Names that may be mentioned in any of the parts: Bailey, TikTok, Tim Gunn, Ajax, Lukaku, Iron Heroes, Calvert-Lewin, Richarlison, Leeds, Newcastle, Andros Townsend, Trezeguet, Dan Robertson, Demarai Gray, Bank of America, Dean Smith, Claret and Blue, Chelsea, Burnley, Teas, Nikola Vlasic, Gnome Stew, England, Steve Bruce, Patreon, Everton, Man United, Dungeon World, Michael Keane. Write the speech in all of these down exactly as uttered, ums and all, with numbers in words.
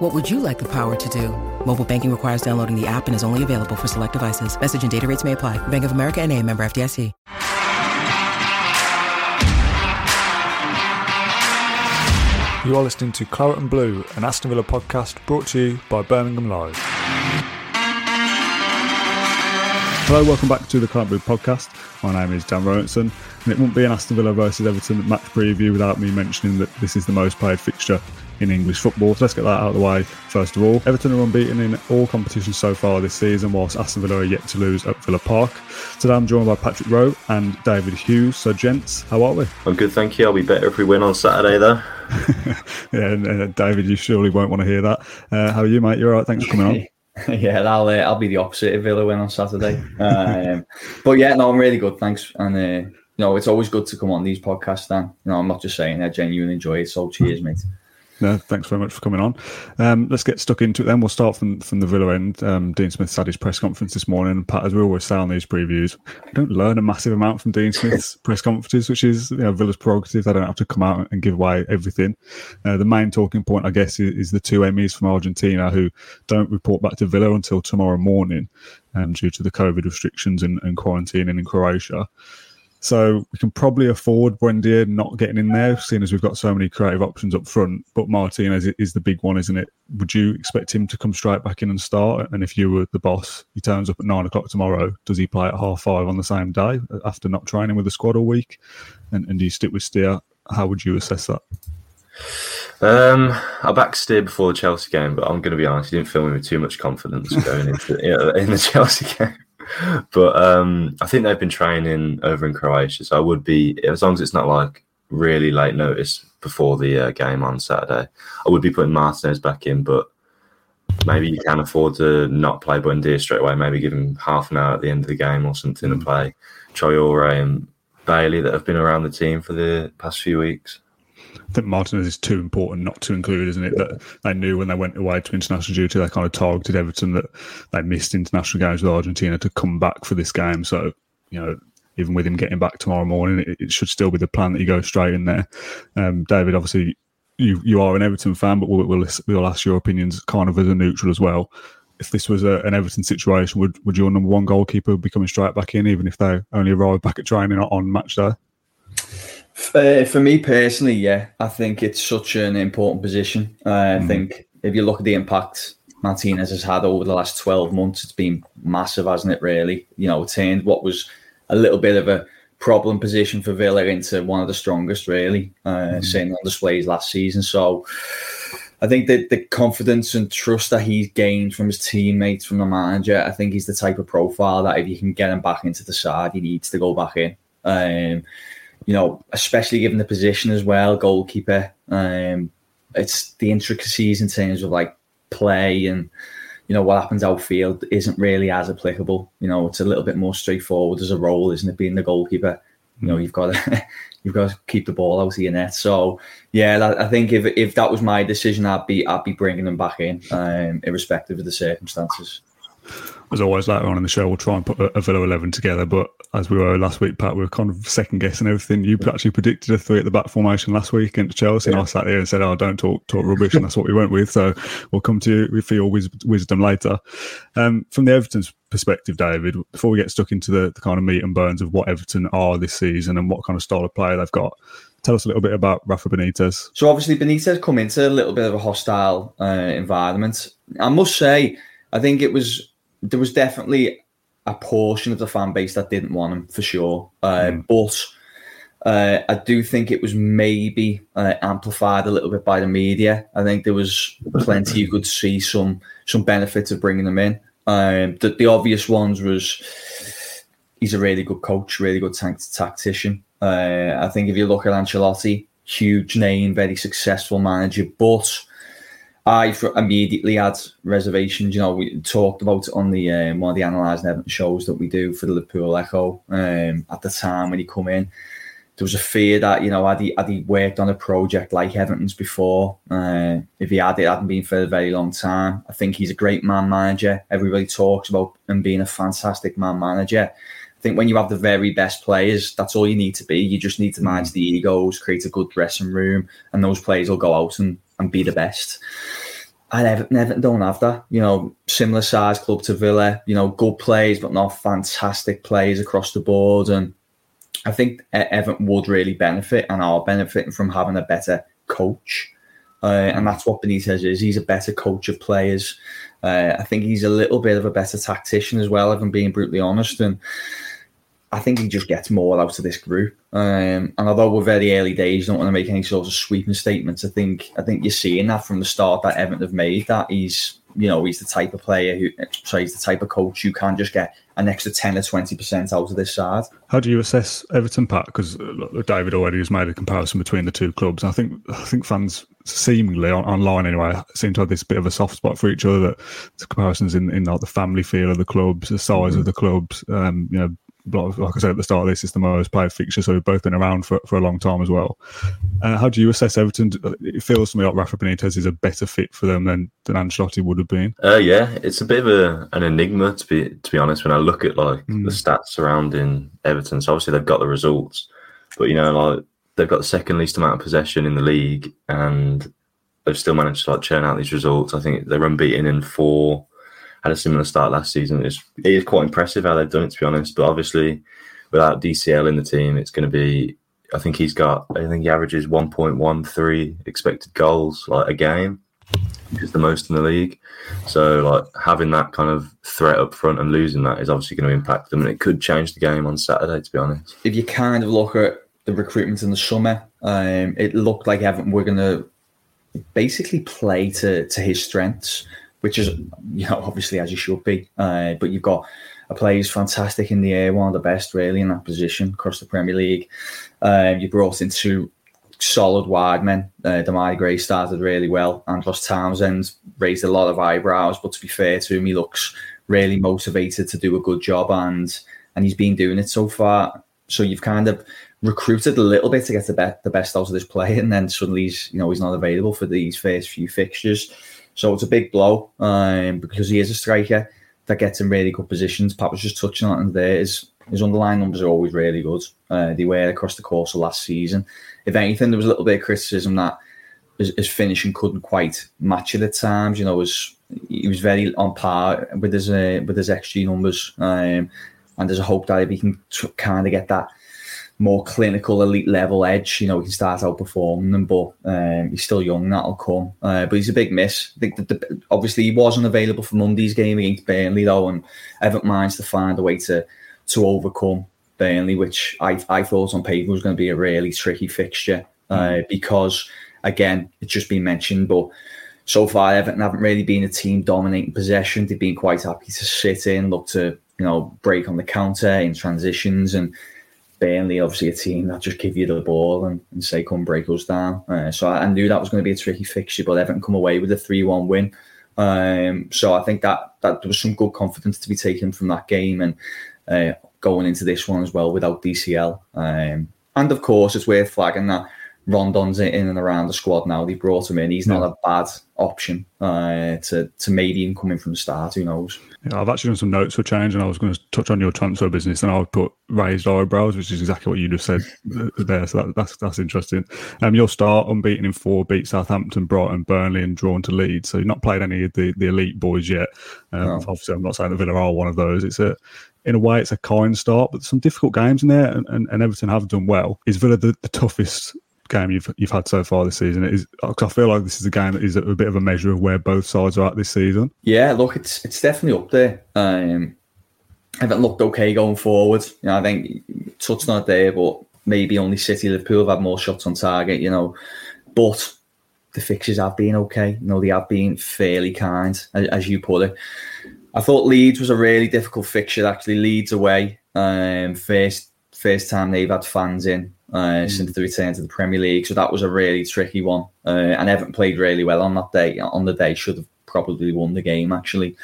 What would you like the power to do? Mobile banking requires downloading the app and is only available for select devices. Message and data rates may apply. Bank of America N A, member F D I C. You are listening to Claret and Blue, an Aston Villa podcast brought to you by Birmingham Live. Hello, welcome back to the Claret and Blue podcast. My name is Dan Robertson, and it wouldn't be an Aston Villa versus Everton match preview without me mentioning that this is the most played fixture in English football. So let's get that out of the way first of all. Everton are unbeaten in all competitions so far this season, whilst Aston Villa are yet to lose at Villa Park. Today I'm joined by Patrick Rowe and David Hughes. So gents, how are we? I'm good, thank you. I'll be better if we win on Saturday though. yeah, and, uh, David, you surely won't want to hear that. Uh, how are you, mate? You're all right? Thanks for coming on. Yeah, I'll uh, I'll be the opposite of Villa win on Saturday. Um, but yeah, no, I'm really good, thanks. And uh, you know, it's always good to come on these podcasts, Dan. You know, I'm not just saying, I genuinely enjoy it. So cheers, mate. No, thanks very much for coming on. Um, let's get stuck into it then. We'll start from, from the Villa end. Um, Dean Smith's had his press conference this morning. And Pat, as we always say on these previews, I don't learn a massive amount from Dean Smith's press conferences, which is, you know, Villa's prerogative. They don't have to come out and give away everything. Uh, the main talking point, I guess, is, is the two Emmys from Argentina who don't report back to Villa until tomorrow morning um, due to the COVID restrictions and, and quarantining in Croatia. So we can probably afford Buendia not getting in there, seeing as we've got so many creative options up front. But Martínez is the big one, isn't it? Would you expect him to come straight back in and start? And if you were the boss, he turns up at nine o'clock tomorrow. Does he play at half five on the same day after not training with the squad all week? And, and do you stick with Steer? How would you assess that? Um, I backed Steer before the Chelsea game, but I'm going to be honest, he didn't fill me with too much confidence going into you know, in the Chelsea game. But um, I think they've been training over in Croatia, so I would be, as long as it's not like really late notice before the uh, game on Saturday, I would be putting Martínez back in. But maybe you can afford to not play Buendia straight away. Maybe give him half an hour at the end of the game or something, and play Doucouré and Bailey that have been around the team for the past few weeks. I think Martínez is too important not to include, isn't it? That they knew when they went away to international duty, they kind of targeted Everton that they missed international games with Argentina to come back for this game. So, you know, even with him getting back tomorrow morning, it, it should still be the plan that he goes straight in there. Um, David, obviously, you you are an Everton fan, but we'll, we'll we'll ask your opinions kind of as a neutral as well. If this was a, an Everton situation, would would your number one goalkeeper be coming straight back in, even if they only arrived back at training on match day? Uh, for me personally, yeah, I think it's such an important position. Uh, mm. I think if you look at the impact Martínez has had over the last twelve months, it's been massive, hasn't it, really? You know, it turned what was a little bit of a problem position for Villa into one of the strongest, really, uh, mm. seen on displays last season. So I think that the confidence and trust that he's gained from his teammates, from the manager, I think he's the type of profile that if you can get him back into the side, he needs to go back in. Um You know, especially given the position as well, goalkeeper. Um, it's the intricacies in terms of like play and, you know, what happens outfield isn't really as applicable. You know, it's a little bit more straightforward as a role, isn't it? Being the goalkeeper, you know, you've got to you've got to keep the ball out of your net. So yeah, I think if if that was my decision, I'd be I'd be bringing them back in, um, irrespective of the circumstances. As always, later on in the show, we'll try and put a Villa eleven together. But as we were last week, Pat, we were kind of second-guessing everything. You actually predicted a three-at-the-back formation last week against Chelsea. Yeah. And I sat there and said, oh, don't talk talk rubbish. And that's what we went with. So we'll come to you for your wisdom later. Um, from the Everton's perspective, David, before we get stuck into the, the kind of meat and bones of what Everton are this season and what kind of style of play they've got, tell us a little bit about Rafa Benitez. So obviously Benitez come into a little bit of a hostile uh, environment. I must say, I think it was... There was definitely a portion of the fan base that didn't want him, for sure. Uh, mm. But uh, I do think it was maybe uh, amplified a little bit by the media. I think there was plenty you could see some some benefits of bringing him in. Um, the, the obvious ones was he's a really good coach, really good t- tactician. Uh, I think if you look at Ancelotti, huge name, very successful manager, but I immediately had reservations. You know, we talked about it on the um, one of the Analysing Everton shows that we do for the Liverpool Echo. Um, at the time when he come in, there was a fear that, you know, had he, had he worked on a project like Everton's before, uh, if he had, it hadn't been for a very long time. I think he's a great man manager. Everybody talks about him being a fantastic man manager. I think when you have the very best players, that's all you need to be. You just need to manage the egos, create a good dressing room, and those players will go out and, and be the best. I never, never don't have that. You know, similar size club to Villa, you know, good players, but not fantastic players across the board. And I think Everton would really benefit and are benefiting from having a better coach. Uh, and that's what Benitez is. He's a better coach of players. Uh, I think he's a little bit of a better tactician as well, if I'm being brutally honest. And I think he just gets more out of this group. Um, and although we're very early days, don't want to make any sort of sweeping statements. I think I think you're seeing that from the start that Everton have made, that he's, you know, he's the type of player who, sorry, he's the type of coach who can just get an extra ten or twenty percent out of this side. How do you assess Everton, Pat? Because David already has made a comparison between the two clubs. I think I think fans seemingly, on, online anyway, seem to have this bit of a soft spot for each other. That the comparisons in, in like the family feel of the clubs, the size mm-hmm. of the clubs, um, you know, like I said at the start of this, it's the most played fixture, so we've both been around for, for a long time as well. Uh, how do you assess Everton? It feels to me like Rafa Benitez is a better fit for them than, than Ancelotti would have been. Uh, yeah, it's a bit of a, an enigma, to be to be honest, when I look at like mm. the stats surrounding Everton. So obviously they've got the results, but you know, like they've got the second least amount of possession in the league, and they've still managed to like churn out these results. I think they're unbeaten in four. Had a similar start last season. It's, it is quite impressive how they've done it, to be honest. But obviously, without D C L in the team, it's going to be. I think he's got. I think he averages one point one three expected goals like a game, which is the most in the league. So, like having that kind of threat up front and losing that is obviously going to impact them, and it could change the game on Saturday. To be honest, if you kind of look at the recruitment in the summer, um, it looked like Everton were going to basically play to to his strengths. Which is, you know, obviously as you should be. Uh, but you've got a player who's fantastic in the air, one of the best really in that position across the Premier League. Um, you brought in two solid wide men. Uh, Demarai Gray started really well. Andros Townsend raised a lot of eyebrows, but to be fair to him, he looks really motivated to do a good job, and and he's been doing it so far. So you've kind of recruited a little bit to get the, be- the best out of this player, and then suddenly he's, you know, he's not available for these first few fixtures. So it's a big blow um, because he is a striker that gets in really good positions. Pat was just touching on it there. His, his underlying numbers are always really good. Uh, they were across the course of last season. If anything, there was a little bit of criticism that his, his finishing couldn't quite match it at times. You know, his, he was very on par with his uh, with his X G numbers. Um, and there's a hope that if he can t- kind of get that more clinical elite level edge, you know, he can start outperforming them, but um, he's still young, that'll come. Uh, but he's a big miss. I think that the, obviously he wasn't available for Monday's game against Burnley though, and Everton managed to find a way to to overcome Burnley, which I I thought on paper was going to be a really tricky fixture uh, mm. because again, it's just been mentioned, but so far Everton haven't really been a team dominating possession. They've been quite happy to sit in, look to, you know, break on the counter in transitions, and Burnley, obviously a team that just give you the ball and, and say, come break us down. Uh, so I, I knew that was going to be a tricky fixture, but Everton come away with a three one win. Um, so I think that, that there was some good confidence to be taken from that game, and uh, going into this one as well without D C L. Um, and of course, it's worth flagging that Rondon's in and around the squad now. They brought him in. He's not a bad option uh, to, to maybe even come in from the start. Who knows? Yeah, I've actually done some notes for change, and I was going to touch on your transfer business, and I would put raised eyebrows, which is exactly what you just said there. So that, that's that's interesting. Um, your start unbeaten in four, beat Southampton, Brighton, Burnley, and drawn to Leeds. So you've not played any of the, the elite boys yet. Um, oh. Obviously, I'm not saying that Villa are one of those. It's a in a way, it's a kind start, but some difficult games in there, and, and, and Everton have done well. Is Villa the, the toughest game you've you've had so far this season? It is, I feel like this is a game that is a, a bit of a measure of where both sides are at this season. Yeah, look, it's it's definitely up there. Um, I haven't looked okay going forward. You know, I think touched on it there, but maybe only City, Liverpool have had more shots on target. You know, but the fixtures have been okay. You know, they have been fairly kind, as, as you put it. I thought Leeds was a really difficult fixture. Actually, Leeds away, um, first first time they've had fans in. uh, mm. since the return to the Premier League. So that was a really tricky one. Uh, and Everton played really well on that day. On the day, should have probably won the game, actually.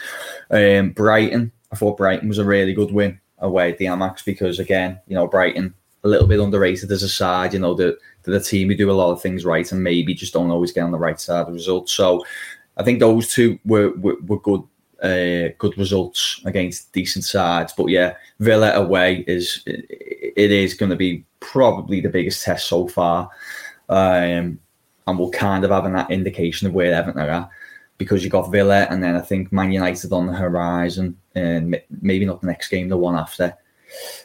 Um, Brighton, I thought Brighton was a really good win away at the Amex because, again, you know, Brighton, a little bit underrated as a side, you know, the, the team who do a lot of things right and maybe just don't always get on the right side of the results. So I think those two were, were, were good. Uh, good results against decent sides, but yeah, Villa away is it, it is going to be probably the biggest test so far, um, and we'll kind of have an indication of where Everton are at because you got Villa and then I think Man United on the horizon, and maybe not the next game, the one after.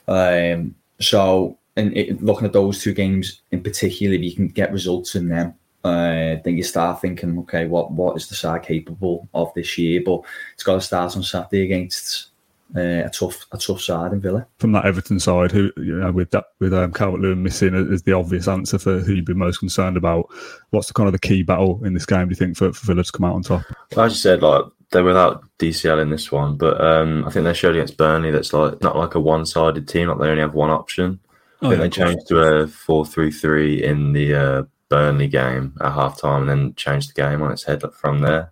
Um, so, and it, looking at those two games in particular, if you can get results in them, Uh, then you start thinking, okay, what, what is the side capable of this year? But it's got to start on Saturday against uh, a tough a tough side in Villa. From that Everton side, who you know, with that, with um, Calvert-Lewin missing is the obvious answer for who you'd be most concerned about. What's the kind of the key battle in this game, do you think, for, for Villa to come out on top? As you said, like they're without D C L in this one, but um, I think they showed against Burnley that's like not like a one-sided team, like they only have one option. I think oh, yeah, they changed to a four three three in the Uh, Burnley game at half-time and then change the game on its head from there.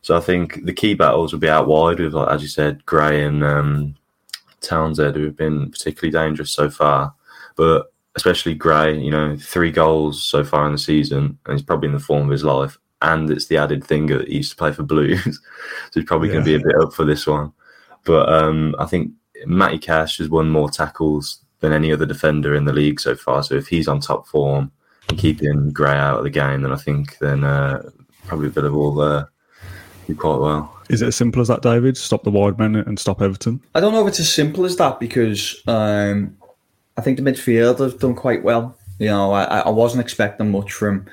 So I think the key battles will be out wide with, like, as you said, Gray and um, Townsend, who have been particularly dangerous so far. But especially Gray, you know, three goals so far in the season, and he's probably in the form of his life. And it's the added thing that he used to play for Blues. So he's probably yeah. going to be a bit up for this one. But um, I think Matty Cash has won more tackles than any other defender in the league so far. So if he's on top form, keeping Gray out of the game, then I think then uh, probably Villa will uh, do quite well. Is it as simple as that, David? Stop the wide men and stop Everton? I don't know if it's as simple as that because um, I think the midfield have done quite well. You know, I, I wasn't expecting much from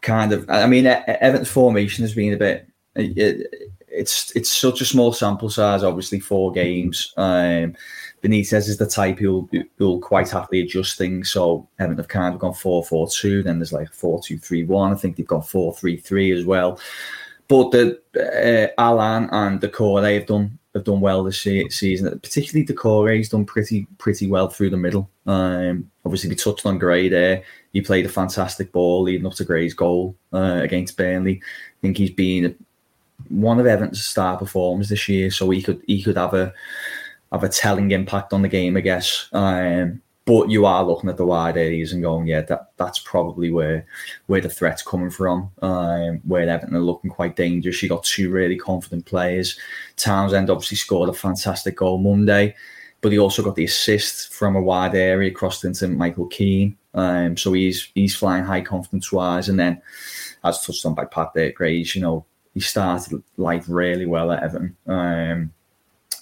kind of. I mean, Everton's formation has been a bit. It, it's it's such a small sample size, obviously four games. Um, Benitez is the type who'll, who'll quite happily adjust things. So Everton have kind of gone four four two. Then there's like four two three one. I think they've gone four three three as well. But the uh, Alan and Doucouré have done have done well this season. Particularly Doucouré's done pretty pretty well through the middle. Um, obviously we touched on Gray there. He played a fantastic ball leading up to Gray's goal uh, against Burnley. I think he's been one of Everton's star performers this year. So he could he could have a have a telling impact on the game, I guess. Um, but you are looking at the wide areas and going, yeah, that that's probably where where the threat's coming from, um, where Everton are looking quite dangerous. You got two really confident players. Townsend obviously scored a fantastic goal Monday, but he also got the assist from a wide area, crossed into Michael Keane. Um, so he's he's flying high confidence-wise. And then, as touched on by Pat there, Grace, you know, he started life really well at Everton. Um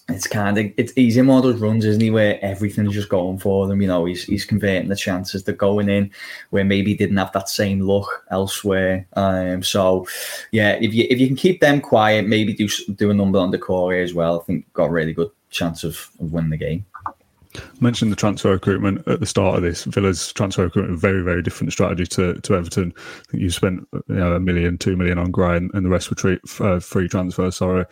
It's kind of it's he's in one of those runs, isn't he, where everything's just going for them. You know, he's he's converting the chances they're going in, where maybe he didn't have that same luck elsewhere. Um, so yeah, if you if you can keep them quiet, maybe do do a number on Doucouré as well. I think got a really good chance of, of winning the game. Mentioned the transfer recruitment at the start of this. Villa's transfer recruitment, very, very different strategy to, to Everton. I think you spent you know, a million, two million on Gray and, and the rest were treat, uh, free transfers. Sorry,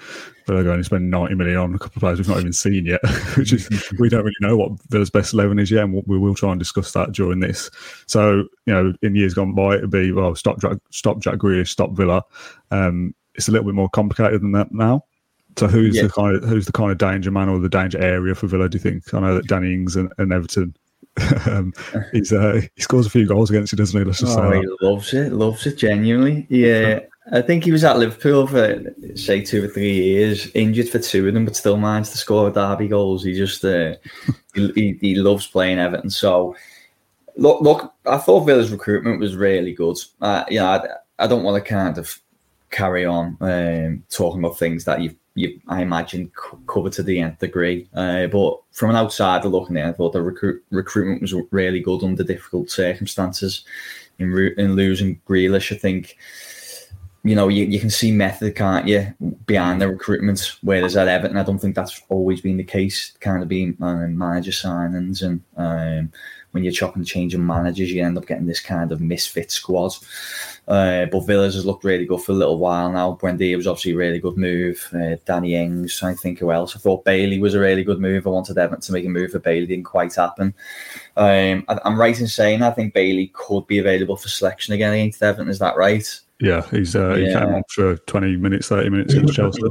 Villa going to spend ninety million on a couple of players we've not even seen yet, which is, we don't really know what Villa's best eleven is yet. And we will try and discuss that during this. So, you know, in years gone by, it'd be, well, stop, stop Jack Grealish, stop Villa. Um, it's a little bit more complicated than that now. So who's yeah. the kind of who's the kind of danger man or the danger area for Villa? Do you think? I know that Danny Ings and, and Everton, um, he's uh, he scores a few goals against you, doesn't he? Let's just oh, say he that. loves it, loves it genuinely. Yeah, I think he was at Liverpool for say two or three years, injured for two of them, but still managed to score derby goals. He just uh, he, he he loves playing Everton. So look, look, I thought Villa's recruitment was really good. Uh, you know, I, I don't want to kind of carry on um, talking about things that you've. You, I imagine, c- covered to the nth degree. Uh, but from an outsider looking in, I thought the recruit, recruitment was really good under difficult circumstances in, re- in losing Grealish. I think you know, you, you can see method, can't you, behind the recruitments, whereas at Everton, I don't think that's always been the case, kind of being um, manager signings. And um, when you're chopping and changing managers, you end up getting this kind of misfit squad. Uh, but Villa's has looked really good for a little while now. Buendia was obviously a really good move. Uh, Danny Ings, I think who else? I thought Bailey was a really good move. I wanted Everton to make a move for Bailey. Didn't quite happen. Um, I, I'm right in saying I think Bailey could be available for selection again against Everton. Is that right? Yeah, he's uh, he yeah. came up for twenty minutes, thirty minutes against Chelsea.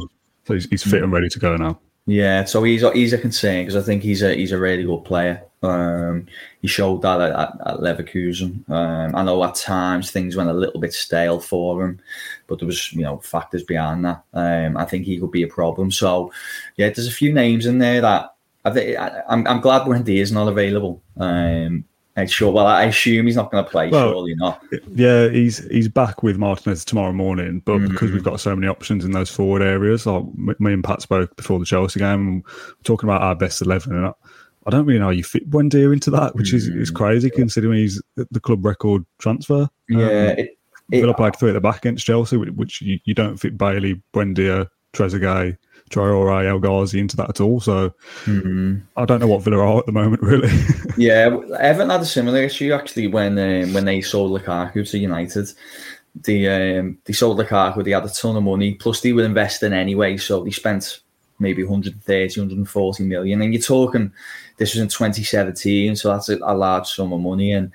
So he's, he's fit and ready to go now. Yeah, so he's he's a concern because I think he's a he's a really good player. Um, he showed that at, at, at Leverkusen. Um, I know at times things went a little bit stale for him, but there was you know factors behind that. Um, I think he could be a problem. So yeah, there's a few names in there that I think I, I'm I'm glad Wendy is not available. Um, I'm sure. Well, I assume he's not going to play. Well, surely not. Yeah, he's he's back with Martínez tomorrow morning, but mm-hmm. because we've got so many options in those forward areas, like me and Pat spoke before the Chelsea game, and we're talking about our best eleven, and I, I don't really know how you fit Buendia into that, which is, mm-hmm. is crazy yeah. considering he's the club record transfer. Yeah, um, Villa played three at the back against Chelsea, which you, you don't fit Bailey, Buendia, Trezeguet, Traoré, El Ghazi into that at all, so mm-hmm. I don't know what Villa are at the moment, really. yeah, Everton had a similar issue actually when um, when they sold Lukaku to United. They um, they sold Lukaku, they had a ton of money, plus they were investing anyway, so they spent maybe one hundred thirty, one hundred forty million, and you're talking this was in twenty seventeen, so that's a, a large sum of money. And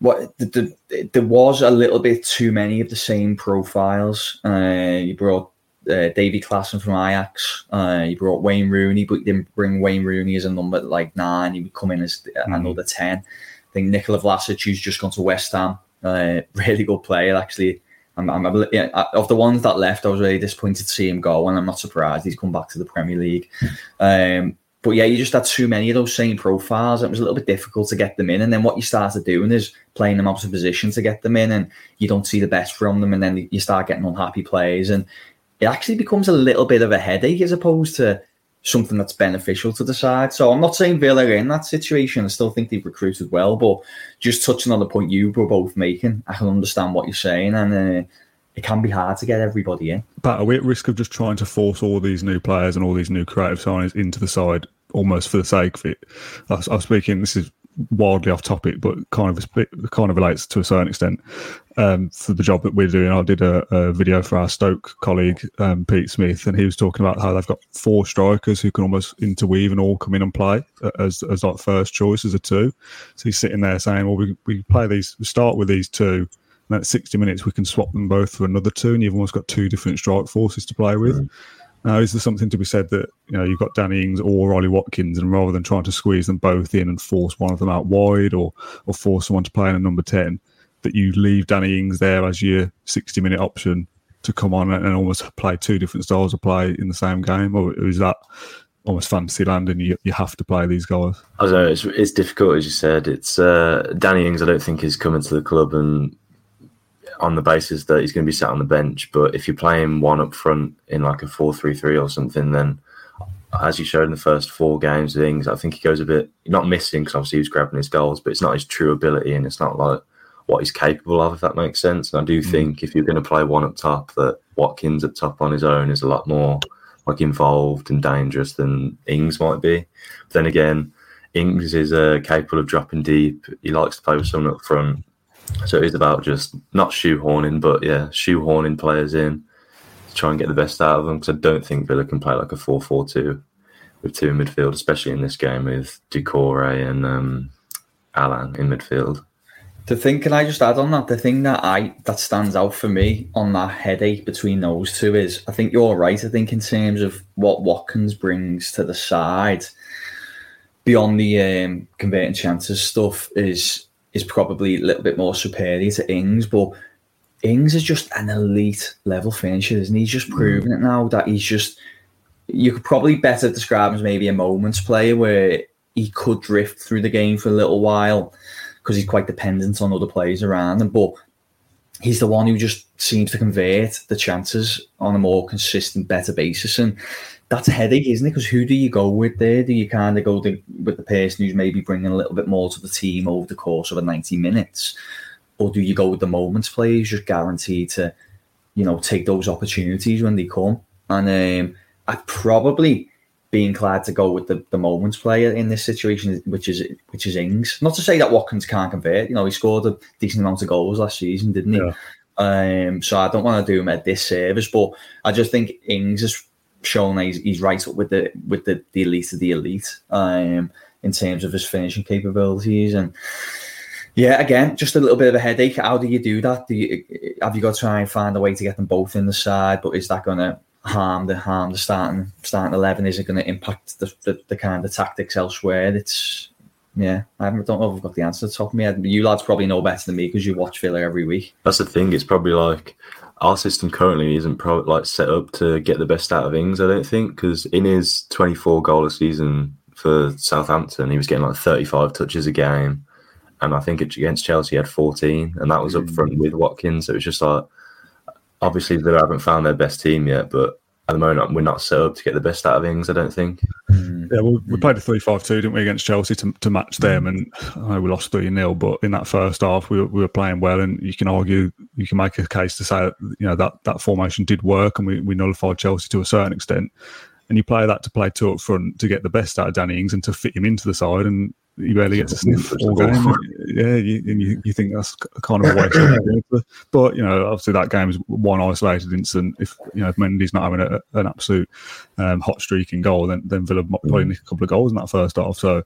What the, the, there was a little bit too many of the same profiles. Uh, you brought Uh, Davy Klassen from Ajax. Uh, he brought Wayne Rooney, but he didn't bring Wayne Rooney as a number like nine. He would come in as another mm-hmm. ten. I think Nikola Vlasic, who's just gone to West Ham, uh, really good player actually. I'm, I'm, yeah, of the ones that left, I was really disappointed to see him go, and I'm not surprised he's come back to the Premier League. Mm-hmm. Um, but yeah, you just had too many of those same profiles. It was a little bit difficult to get them in, and then what you started doing is playing them out of position to get them in, and you don't see the best from them, and then you start getting unhappy players, and it actually becomes a little bit of a headache as opposed to something that's beneficial to the side. So I'm not saying Villa are in that situation. I still think they've recruited well, but just touching on the point you were both making, I can understand what you're saying, and uh, it can be hard to get everybody in. But are we at risk of just trying to force all these new players and all these new creative signings into the side almost for the sake of it? I was speaking, this is wildly off topic, but kind of kind of relates to a certain extent um, for the job that we're doing. I did a, a video for our Stoke colleague um, Pete Smith, and he was talking about how they've got four strikers who can almost interweave and all come in and play as as like first choice as a two. So he's sitting there saying, "Well, we we play these, we start with these two, and at sixty minutes we can swap them both for another two, and you've almost got two different strike forces to play with." Right. Now, is there something to be said that you know you've got Danny Ings or Ollie Watkins, and rather than trying to squeeze them both in and force one of them out wide, or or force someone to play in a number ten, that you leave Danny Ings there as your sixty-minute option to come on and almost play two different styles of play in the same game, or is that almost fantasy land and you you have to play these guys? I don't know. It's it's difficult, as you said. It's uh, Danny Ings. I don't think is coming to the club and. On the basis that he's going to be sat on the bench. But if you're playing one up front in like a four three three or something, then as you showed in the first four games, things I think he goes a bit, not missing because obviously he was grabbing his goals, but it's not his true ability and it's not like what he's capable of, if that makes sense. And I do mm-hmm. think if you're going to play one up top, that Watkins up top on his own is a lot more like involved and dangerous than Ings might be. But then again, Ings is uh, capable of dropping deep. He likes to play with someone up front. So it is about just not shoehorning, but yeah, shoehorning players in to try and get the best out of them. Because I don't think Villa can play like a four four two with two in midfield, especially in this game with Doucouré and um, Alan in midfield. The thing, can I just add on that? The thing that I that stands out for me on that headache between those two is, I think you're right. I think in terms of what Watkins brings to the side, beyond the um, converting chances stuff, is. is probably a little bit more superior to Ings, but Ings is just an elite level finisher, isn't he? He's just proven it now that he's just, you could probably better describe him as maybe a moments player where he could drift through the game for a little while because he's quite dependent on other players around him, but he's the one who just seems to convert the chances on a more consistent, better basis. And that's a headache, isn't it? Because who do you go with there? Do you kind of go the, with the person who's maybe bringing a little bit more to the team over the course of a ninety minutes? Or do you go with the moments player who's just guaranteed to you know, take those opportunities when they come. And um, I'd probably be inclined to go with the, the moments player in this situation, which is which is Ings. Not to say that Watkins can't convert. You know, he scored a decent amount of goals last season, didn't he? Yeah. Um, so I don't want to do him a disservice, but I just think Ings has shown that he's, he's right up with the with the, the elite of the elite um, in terms of his finishing capabilities. And yeah, again, just a little bit of a headache. How do you do that? Do you, have you got to try and find a way to get them both in the side? But is that going to harm the harm the starting starting eleven? Is it going to impact the, the, the kind of tactics elsewhere? It's yeah, I haven't, don't know if I've got the answer at the top of my head. You lads probably know better than me because you watch Villa every week. That's the thing. It's probably like our system currently isn't probably like set up to get the best out of Ings, I don't think, because in his twenty-four goal a season for Southampton, he was getting like thirty-five touches a game, and I think it, against Chelsea he had fourteen, and that was mm. up front with Watkins. So it was just like, obviously Villa haven't found their best team yet, but at the moment we're not set up to get the best out of Ings, I don't think. Yeah, well, we played a three five two, didn't we, against Chelsea to, to match them, and I know we lost three nil, but in that first half we were, we were playing well, and you can argue, you can make a case to say that, you know, that, that formation did work, and we, we nullified Chelsea to a certain extent. And you play that to play two up front to get the best out of Danny Ings and to fit him into the side, and he barely gets a sniff all game. Yeah, you, and you, you think that's kind of a waste of it. But, you know, obviously that game is one isolated incident. If, you know, if Mendy's not having a, an absolute um, hot streak in goal, then, then Villa might probably nick a couple of goals in that first half. So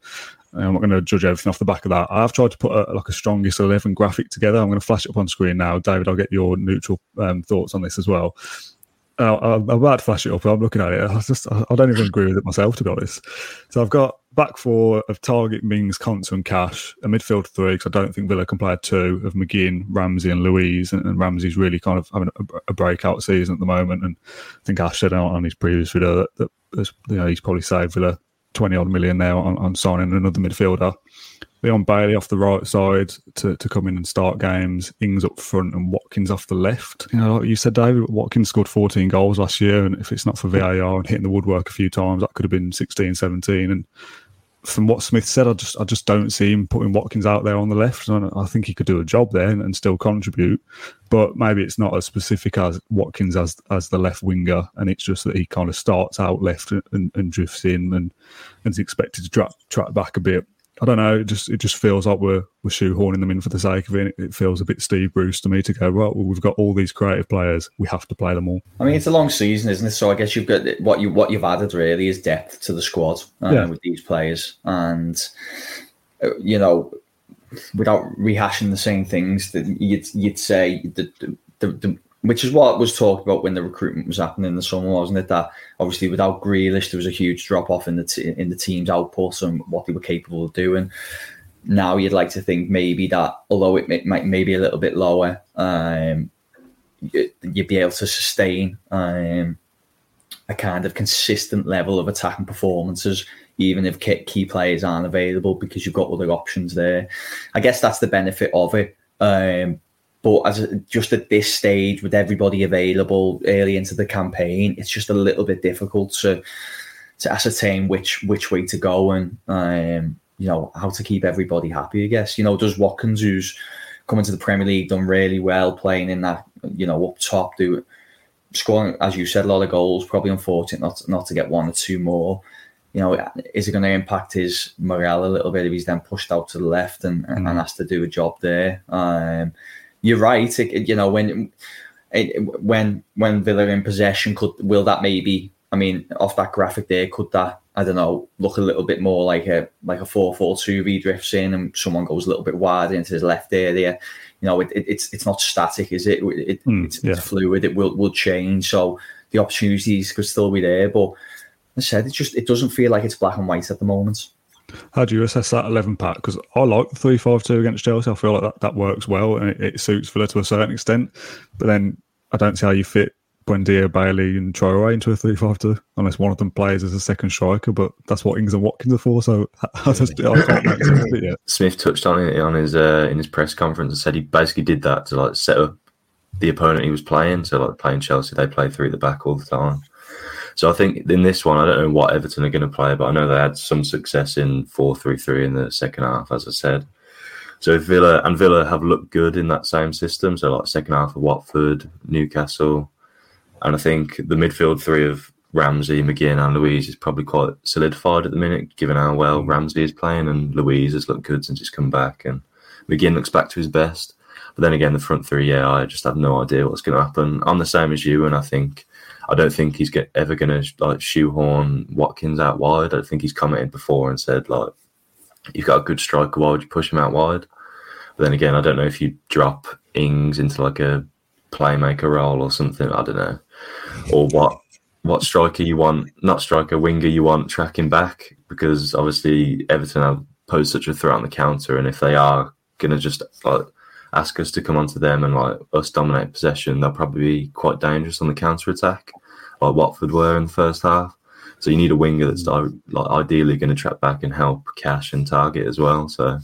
I'm not going to judge everything off the back of that. I've tried to put a, like a strongest eleven graphic together. I'm going to flash it up on screen now. David, I'll get your neutral um, thoughts on this as well. I'm about to flash it up. I'm looking at it. I just, I don't even agree with it myself, to be honest. So I've got back four of Target, Mings, Conte and Cash, a midfield three, because I don't think Villa can play a two, of McGinn, Ramsey and Luiz. And, and Ramsey's really kind of having a, a breakout season at the moment. And I think Ash said on his previous video that, that you know, he's probably saved Villa twenty-odd million there on, on signing another midfielder. Leon Bailey off the right side to, to come in and start games. Ings up front and Watkins off the left. You know, like you said, David, Watkins scored fourteen goals last year, and if it's not for V A R and hitting the woodwork a few times, that could have been sixteen, seventeen. And from what Smith said, I just I just don't see him putting Watkins out there on the left. And I think he could do a job there and, and still contribute, but maybe it's not as specific as Watkins as as the left winger, and it's just that he kind of starts out left and, and, and drifts in and, and is expected to track, track back a bit. I don't know. It just it just feels like we're we're shoehorning them in for the sake of it. It feels a bit Steve Bruce to me to go, well, we've got all these creative players, we have to play them all. I mean, it's a long season, isn't it? So I guess you've got what you what you've added really is depth to the squad um, yeah. with these players, and you know, without rehashing the same things that you'd you'd say that the, the, the which is what was talked about when the recruitment was happening in the summer, wasn't it? That obviously without Grealish, there was a huge drop-off in the t- in the team's output and what they were capable of doing. Now you'd like to think maybe that, although it may, might maybe a little bit lower, um, you'd be able to sustain um, a kind of consistent level of attacking performances, even if key players aren't available, because you've got other options there. I guess that's the benefit of it. Um But as just at this stage, with everybody available early into the campaign, it's just a little bit difficult to to ascertain which which way to go and um, you know, how to keep everybody happy. I guess, you know, does Watkins, who's come into the Premier League, done really well playing in that, you know, up top, do scoring, as you said, a lot of goals. Probably unfortunate not not to get one or two more. You know, is it going to impact his morale a little bit if he's then pushed out to the left and mm-hmm. and has to do a job there? Um, You're right. It, you know, when it, when when Villa in possession, could will that maybe? I mean, off that graphic there, could that, I don't know, look a little bit more like a like a four four two? He drifts in and someone goes a little bit wider into his left area. You know, it, it, it's it's not static, is it? It mm, it's, yeah. it's fluid. It will will change. So the opportunities could still be there. But as I said, it just it doesn't feel like it's black and white at the moment. How do you assess that eleven pack? Because I like the three five two against Chelsea. I feel like that, that works well, and it, it suits Villa to a certain extent. But then I don't see how you fit Buendia, Bailey and Traoré into a three five two unless one of them plays as a second striker. But that's what Ings and Watkins are for. So I just I can't make sense of it yet. Smith touched on it on his uh, in his press conference and said he basically did that to like set up the opponent he was playing. So like playing Chelsea, they play three at the back all the time. So I think in this one, I don't know what Everton are going to play, but I know they had some success in four three three in the second half, as I said. So Villa and Villa have looked good in that same system. So like second half of Watford, Newcastle, and I think the midfield three of Ramsey, McGinn and Luiz is probably quite solidified at the minute, given how well Ramsey is playing, and Luiz has looked good since he's come back, and McGinn looks back to his best. But then again, the front three, yeah, I just have no idea what's going to happen. I'm the same as you, and I think I don't think he's get, ever going to like shoehorn Watkins out wide. I think he's commented before and said, like, you've got a good striker, why would you push him out wide? But then again, I don't know if you drop Ings into like a playmaker role or something, I don't know. Or what what striker you want, not striker, winger you want tracking back, because obviously Everton have posed such a threat on the counter, and if they are going to just like ask us to come onto them and like us dominate possession, they'll probably be quite dangerous on the counter-attack, like Watford were in the first half. So you need a winger that's like ideally going to track back and help Cash and Target as well. So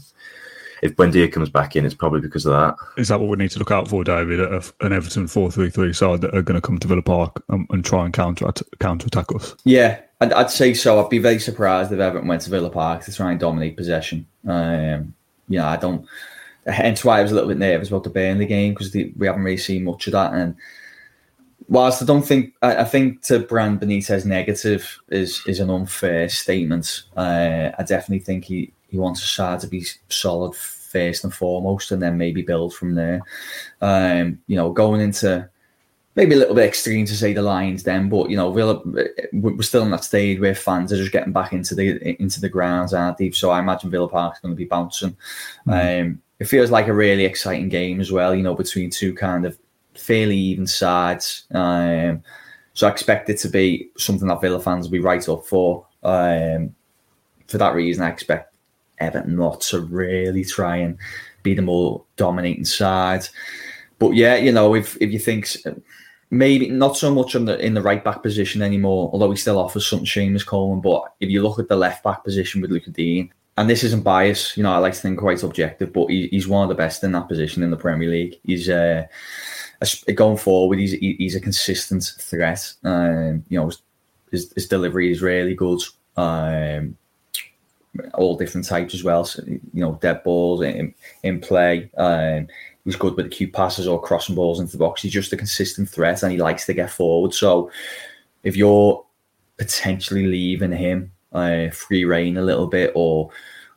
if Buendia comes back in, it's probably because of that. Is that what we need to look out for, David? An Everton four three three side that are going to come to Villa Park and, and try and counter counter attack us? Yeah, I'd, I'd say so. I'd be very surprised if Everton went to Villa Park to try and dominate possession. Um, yeah, I don't. Hence why I was a little bit nervous about the Burnley game, because we haven't really seen much of that. And whilst I don't think, I, I think to brand Benitez negative is is an unfair statement. Uh, I definitely think he. He wants a side to be solid first and foremost, and then maybe build from there. Um, you know, going into maybe a little bit extreme to say the Lions then, but you know, Villa, we're still in that stage where fans are just getting back into the into the grounds, aren't they? So I imagine Villa Park's going to be bouncing. Mm-hmm. Um, it feels like a really exciting game as well, you know, between two kind of fairly even sides. Um, so I expect it to be something that Villa fans will be right up for. Um, for that reason, I expect Everton not to really try and be the more dominating side, but yeah, you know, if if you think maybe not so much on the in the right back position anymore, although he still offers something, Seamus Coleman. But if you look at the left back position with Luca Dean, and this isn't biased, you know, I like to think quite objective, but he, he's one of the best in that position in the Premier League. He's uh, a, going forward, he's he, he's a consistent threat. Um, you know, his, his, his delivery is really good. Um, all different types as well, so, you know, dead balls in, in play, um, he's good with acute passes or crossing balls into the box. He's just a consistent threat and he likes to get forward. So if you're potentially leaving him uh, free rein a little bit, or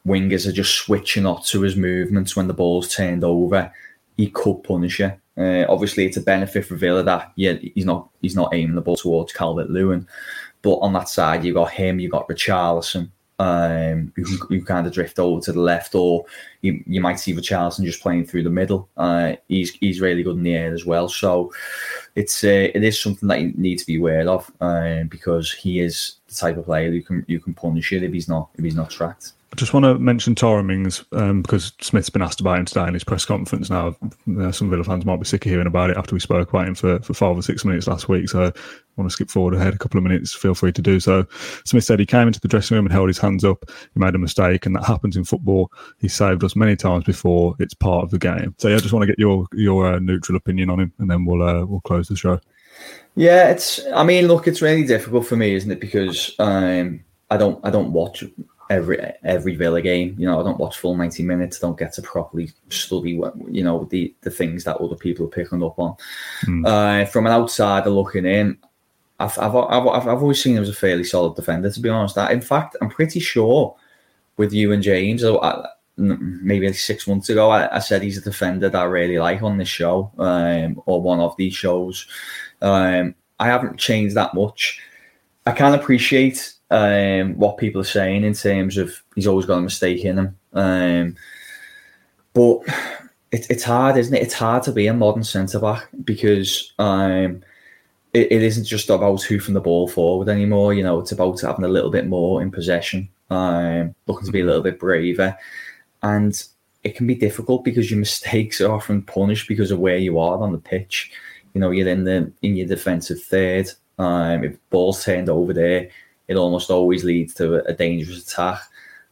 wingers are just switching up to his movements when the ball's turned over, he could punish you. Uh, obviously it's a benefit for Villa that yeah, he's not he's not aiming the ball towards Calvert-Lewin, but on that side you've got him, you've got Richarlison, Um, you, you kind of drift over to the left, or you, you might see Richarlison just playing through the middle. Uh, he's he's really good in the air as well, so it's uh, it is something that you need to be aware of, uh, because he is the type of player who can you can punish it if he's not if he's not tracked. I just want to mention Taryn Mings, um, because Smith's been asked about him today in his press conference. Now, uh, some Villa fans might be sick of hearing about it after we spoke about him for, for five or six minutes last week. So, if you want to skip forward ahead a couple of minutes, feel free to do so. Smith said he came into the dressing room and held his hands up. He made a mistake, and that happens in football. He saved us many times before. It's part of the game. So, yeah, I just want to get your your uh, neutral opinion on him, and then we'll uh, we'll close the show. Yeah, it's. I mean, look, it's really difficult for me, isn't it? Because um, I don't I don't watch every every Villa game, you know, I don't watch full ninety minutes. I don't get to properly study what, you know, the, the things that other people are picking up on. Mm. Uh, from an outsider looking in, I've I've, I've I've always seen him as a fairly solid defender, to be honest. I, in fact, I'm pretty sure with you and James, I, maybe six months ago, I, I said he's a defender that I really like on this show, um, or one of these shows. Um, I haven't changed that much. I can appreciate Um, what people are saying in terms of he's always got a mistake in him, um, but it, it's hard, isn't it? It's hard to be a modern centre back, because um, it, it isn't just about hoofing the ball forward anymore. You know, it's about having a little bit more in possession, um, looking to be a little bit braver, and it can be difficult because your mistakes are often punished because of where you are on the pitch. You know, you're in the in your defensive third. Um, if the ball's turned over there, it almost always leads to a dangerous attack.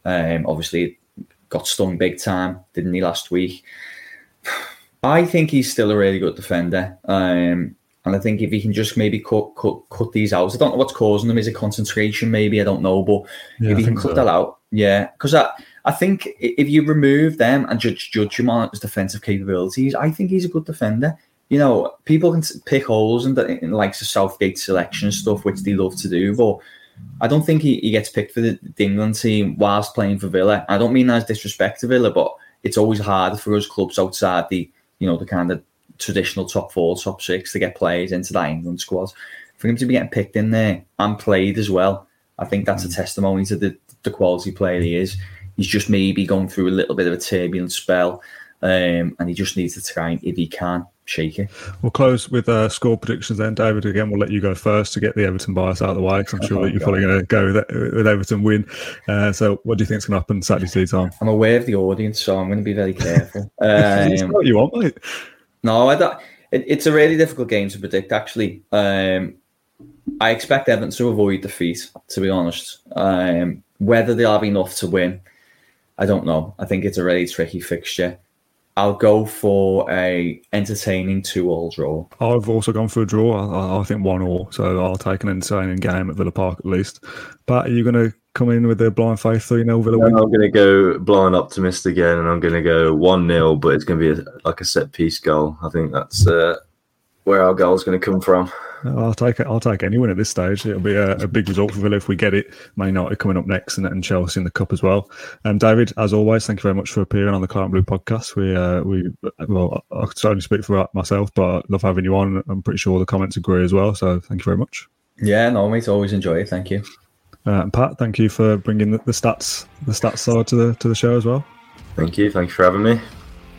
Um, obviously, got stung big time, didn't he, last week? I think he's still a really good defender. Um, and I think if he can just maybe cut, cut cut these out, I don't know what's causing them. Is it concentration maybe? I don't know. But yeah, if he can cut so. that out, yeah. Because I, I think if you remove them and judge judge him on his defensive capabilities, I think he's a good defender. You know, people can pick holes in the in likes of Southgate selection stuff, which they love to do, but I don't think he, he gets picked for the, the England team whilst playing for Villa. I don't mean that as disrespect to Villa, but it's always hard for us clubs outside the, you know, the kind of traditional top four, top six to get players into that England squad. For him to be getting picked in there and played as well, I think that's a testimony to the, the quality player he is. He's just maybe gone through a little bit of a turbulent spell, um, and he just needs to try and, if he can, shake it. We'll close with uh, score predictions then. David, again, we'll let you go first to get the Everton bias out of the way, because I'm oh, sure that you're probably going to go with, with Everton win. Uh, so what do you think is going to happen Saturday tea time? I'm aware of the audience, so I'm going to be very careful. Um, it's what you want, mate. No, I don't, it, it's a really difficult game to predict, actually. Um, I expect Everton to avoid defeat, to be honest. Um, whether they'll have enough to win, I don't know. I think it's a really tricky fixture. I'll go for a entertaining two-all draw. I've also gone for a draw. I, I think one-all, so I'll take an entertaining game at Villa Park at least. Pat, are you going to come in with the blind faith three-nil Villa win? I'm going to go blind optimist again, and I'm going to go one-nil, but it's going to be a, like a set-piece goal. I think that's uh, where our goal is going to come from. I'll take I'll take any win at this stage. It'll be a, a big result for Villa if we get it. Man United coming up next, and, and Chelsea in the cup as well. Um, David, as always, thank you very much for appearing on the Claret and Blue podcast. We uh, we well, I can only speak for myself, but I love having you on. I'm pretty sure the comments agree as well. So thank you very much. Yeah, no, mate, always enjoy it. Thank you. Uh, and Pat, thank you for bringing the, the stats the stats side to the to the show as well. Thank you. Thank you for having me.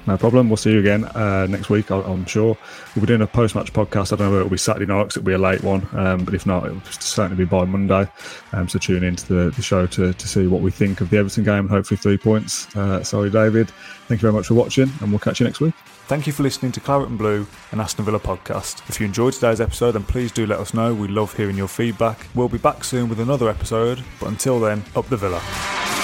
No problem. We'll see you again uh, next week, I'm sure. We'll be doing a post-match podcast. I don't know whether it'll be Saturday night because it'll be a late one, um, but if not, it'll certainly be by Monday. Um, so tune into the, the show to, to see what we think of the Everton game and hopefully three points. Uh, sorry, David. Thank you very much for watching, and we'll catch you next week. Thank you for listening to Claret and Blue, an Aston Villa podcast. If you enjoyed today's episode, then please do let us know. We love hearing your feedback. We'll be back soon with another episode, but until then, up the Villa.